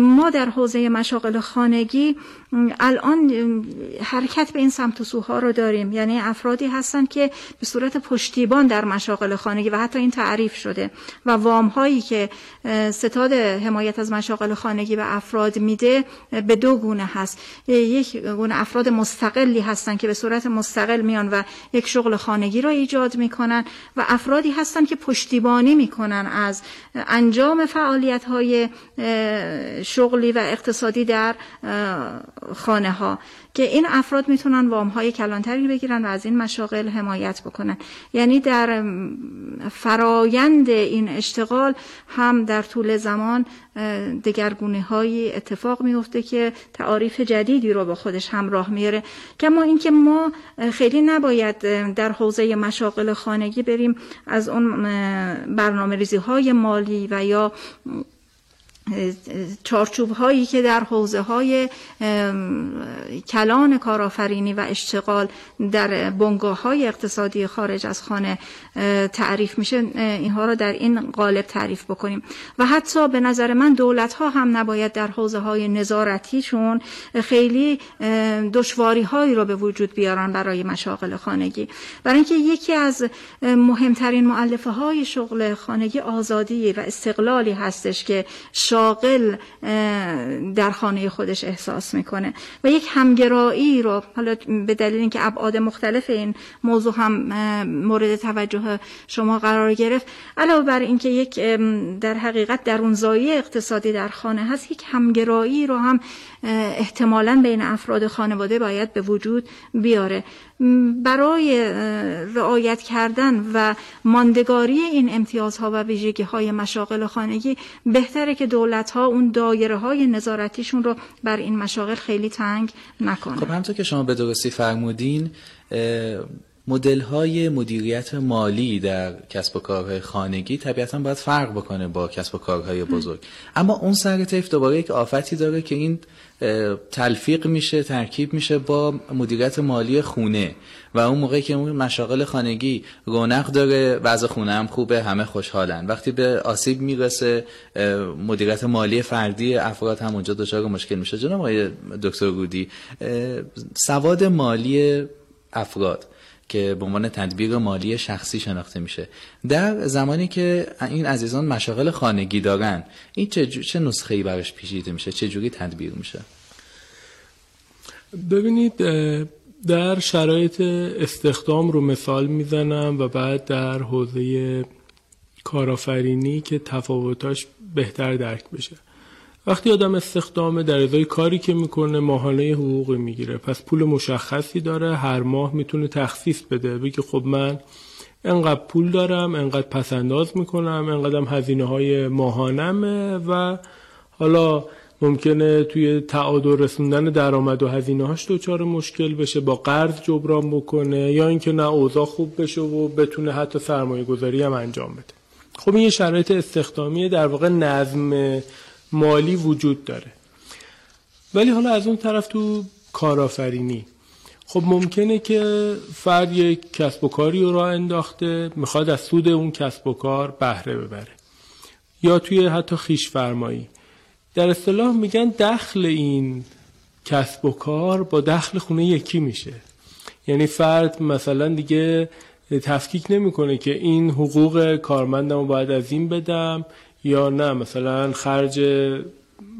ما در حوزه مشاغل خانگی الان حرکت به این سمت و سوها رو داریم، یعنی افرادی هستن که به صورت پشتیبان در مشاغل خانگی و حتی این تعریف شده و وام هایی که ستاد حمایت از مشاغل خانگی و افراد افراد میده به دو گونه هست. یک گونه افراد مستقلی هستن که به صورت مستقل میان و یک شغل خانگی را ایجاد میکنن و افرادی هستن که پشتیبانی میکنن از انجام فعالیت های شغلی و اقتصادی در خانه ها که این افراد میتونن وام های کلانتری بگیرن و از این مشاغل حمایت بکنن. یعنی در فرایند این اشتغال هم در طول زمان دگرگونی های اتفاق میفته که تعاریف جدیدی رو با خودش همراه میاره. کما اینکه ما خیلی نباید در حوزه مشاغل خانگی بریم از اون برنامه‌ریزی های مالی و یا چارچوب هایی که در حوزه های کلان کارآفرینی و اشتغال در بنگاه های اقتصادی خارج از خانه تعریف میشه اینها را در این قالب تعریف بکنیم. و حتی به نظر من دولت ها هم نباید در حوزه های نظارتیشون خیلی دشواری هایی را به وجود بیارن برای مشاغل خانگی، برای اینکه یکی از مهمترین مؤلفه های شغل خانگی آزادی و استقلالی هستش که شاغل در خانه خودش احساس میکنه و یک همگرایی رو، حالا به دلیل اینکه ابعاد مختلف این موضوع هم مورد توجه شما قرار گرفت، علاوه بر اینکه یک در حقیقت درونزایی اقتصادی در خانه هست، یک همگرایی رو هم احتمالاً بین افراد خانواده باید به وجود بیاره. برای رعایت کردن و ماندگاری این امتیازها و ویژگی های مشاغل خانگی بهتره که دولت ها اون دایره های نظارتیشون رو بر این مشاغل خیلی تنگ نکنه. خب همونطور که شما به درستی فرمودین، مدل های مدیریت مالی در کسب و کارهای خانگی طبیعتاً باید فرق بکنه با کسب و کارهای بزرگ. اما اون سر طیف دوباره یک آفتی داره که این تلفیق میشه، ترکیب میشه با مدیریت مالی خونه و اون موقعی که اون مشاغل خانگی رونق داره، وضع خونه هم خوبه، همه خوشحالن، وقتی به آسیب میرسه مدیریت مالی فردی افراد هم اونجا دچار مشکل میشه. جناب آقای دکتر رودی، سواد مالی افراد که به عنوان تدبیر مالی شخصی شناخته میشه، در زمانی که این عزیزان مشاغل خانگی دارن، این چه چه نسخه‌ای براش پیچیده میشه، چه جوری تدبیر میشه؟ ببینید، در شرایط استخدام رو مثال میزنم و بعد در حوزه کارآفرینی که تفاوتاش بهتر درک بشه. وقتی آدم استخدامه، در ازای کاری که میکنه ماهانه حقوقی میگیره، پس پول مشخصی داره، هر ماه میتونه تخصیص بده، بگه خب من انقدر پول دارم، انقدر پسنداز میکنم، انقدرم هزینه های ماهانمه و حالا ممکنه توی تعادل رسوندن درآمد و هزینه هاش دوچار مشکل بشه، با قرض جبران بکنه، یا اینکه نه اوضاع خوب بشه و بتونه حتی سرمایه گذاری هم انجام بده. خب این شرایط استخدامیه، در واقع نظم مالی وجود داره. ولی حالا از اون طرف تو کارآفرینی، خب ممکنه که فرد یک کسب و کاری رو راه انداخته، میخواد از سود اون کسب و کار بهره ببره، یا توی حتی خویش فرمایی، در اصطلاح میگن دخل این کسب و کار با دخل خونه یکی میشه. یعنی فرد مثلا دیگه تفکیک نمیکنه که این حقوق کارمندم رو باید از این بدم یا نه، مثلا خرج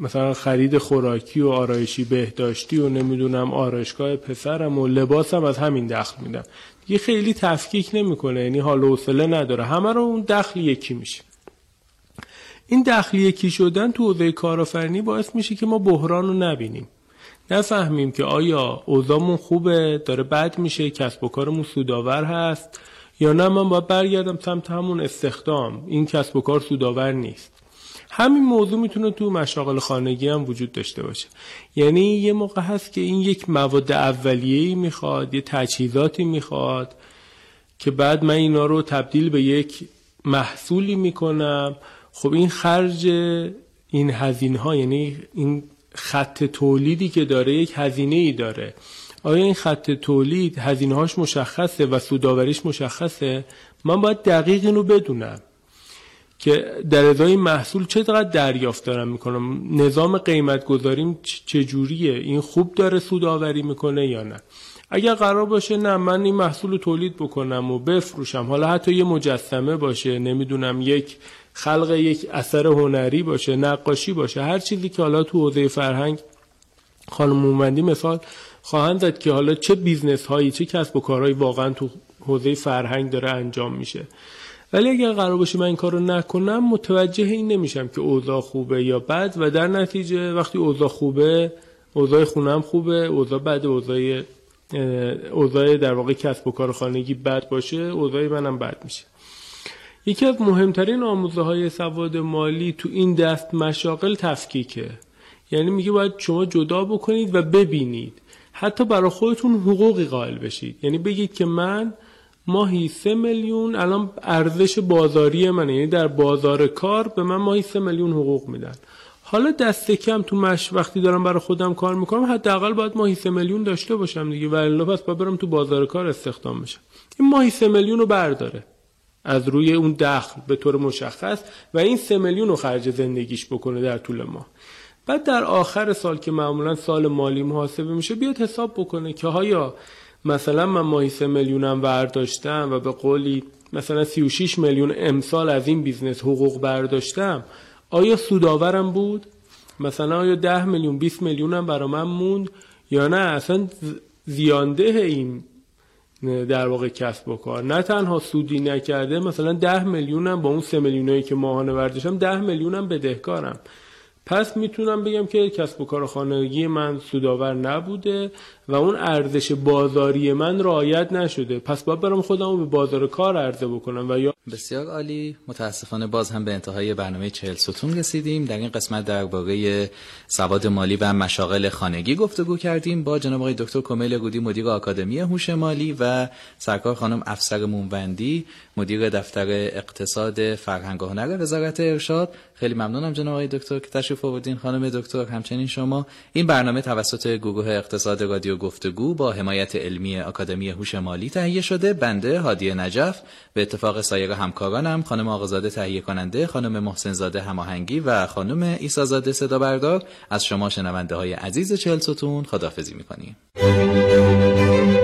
مثلا خرید خوراکی و آرایشی بهداشتی و نمیدونم آرایشگاه پسرم و لباسم از همین دخل میدم، دیگه خیلی تفکیک نمیکنه، یعنی حال و حوصله نداره، همه رو اون دخل یکی میشه. این دخل یکی شدن تو حوزه کارآفرینی باعث میشه که ما بحران رو نبینیم، نفهمیم که آیا اوضاعمون خوبه، داره بد میشه، کسب و کارمون سودآور هست یا نه من باید برگردم سمت همون استخدام، این کسب و کار سودآور نیست. همین موضوع میتونه تو مشاغل خانگی هم وجود داشته باشه. یعنی یه موقع هست که این یک مواد اولیه‌ای میخواد، یه تجهیزاتی میخواد که بعد من اینا رو تبدیل به یک محصولی میکنم. خب این خرج این هزینه ها، یعنی این خط تولیدی که داره یک هزینه ای داره، آیا این خط تولید هزینه‌هاش مشخصه و سوداوریش مشخصه؟ من باید دقیق اینو بدونم که در ازای محصول چقدر دریافت دارم میکنم، نظام قیمت گذاریم چجوریه، این خوب داره سوداوری میکنه یا نه. اگر قرار باشه نه من این محصول رو تولید بکنم و بفروشم، حالا حتی یه مجسمه باشه، نمیدونم یک خلق یک اثر هنری باشه، نقاشی باشه، هر چیزی که حالا تو حوزه فرهنگ خانم موموندی مثال خواهند زد که حالا چه بیزنس هایی چه کسب و کارهایی واقعا تو حوزه فرهنگ داره انجام میشه. ولی اگر قرار باشه من این کارو نکنم، متوجه این نمیشم که اوضاع خوبه یا بد، و در نتیجه وقتی اوضاع خوبه، اوضاع خونم خوبه، اوضاع بد، اوضاع اوضاع در واقع کسب و کار خانگی بد باشه، اوضاع منم بد میشه. یکی از مهمترین آموزه های سواد مالی تو این دست مشاغل تفکیکه. یعنی میگه باید شما جدا بکنید و ببینید، حتی برای خودتون حقوقی قائل بشید. یعنی بگید که من ماهی سه میلیون الان ارزش بازاری منه، یعنی در بازار کار به من ماهی سه میلیون حقوق میدن، حالا دست کم تو مش وقتی دارم برای خودم کار میکنم حداقل باید ماهی سه میلیون داشته باشم دیگه، ولی پس باید برم تو بازار کار استخدام بشم. این ماهی سه میلیون رو برداره از روی اون دخل به طور مشخص و این سه میلیون رو خرج زندگیش بکنه در طول ماه. بعد در آخر سال که معمولا سال مالی محاسبه میشه، بیاد حساب بکنه که هایا مثلا من ماهی سه میلیونم برداشتم و به قولی مثلا سی و شش میلیون امسال از این بیزنس حقوق برداشتم، آیا سودآورم بود؟ مثلا آیا ده میلیون بیست میلیونم برای من موند یا نه اصلا زیانده این در واقع کسب و کار، نه تنها سودی نکرده، مثلا ده میلیونم با اون سه میلیونایی که ماهانه برداشتم ده میلیونم بدهکارم، پس میتونم بگم که کسب و کار خانگی من سودآور نبوده و اون ارزش بازاری من رعایت نشده، پس باید برام خودم رو به بازار کار عرضه بکنم. و یا بسیار عالی. متاسفانه باز هم به انتهای برنامه چهل ستون رسیدیم. در این قسمت درباره سواد مالی و مشاغل خانگی گفتگو کردیم با جناب آقای دکتر کمیل رودی، مدیر آکادمی هوش مالی، و سرکار خانم افسر موموندی، مدیر دفتر اقتصاد فرهنگ و هنر وزارت ارشاد. خیلی ممنونم جناب آقای دکتر که تشریف آوردین، خانم دکتر همچنین شما. این برنامه توسط گروه اقتصاد رادیو گفتگو با حمایت علمی آکادمی هوش مالی تهیه شده. بنده هادی نجف به اتفاق سایر همکارانم، خانم آقازاده تهیه کننده، خانم محسن زاده هماهنگی و خانم عیسی زاده صدا بردار، از شما شنونده های عزیز چهل ستون خداحافظی می‌کنیم.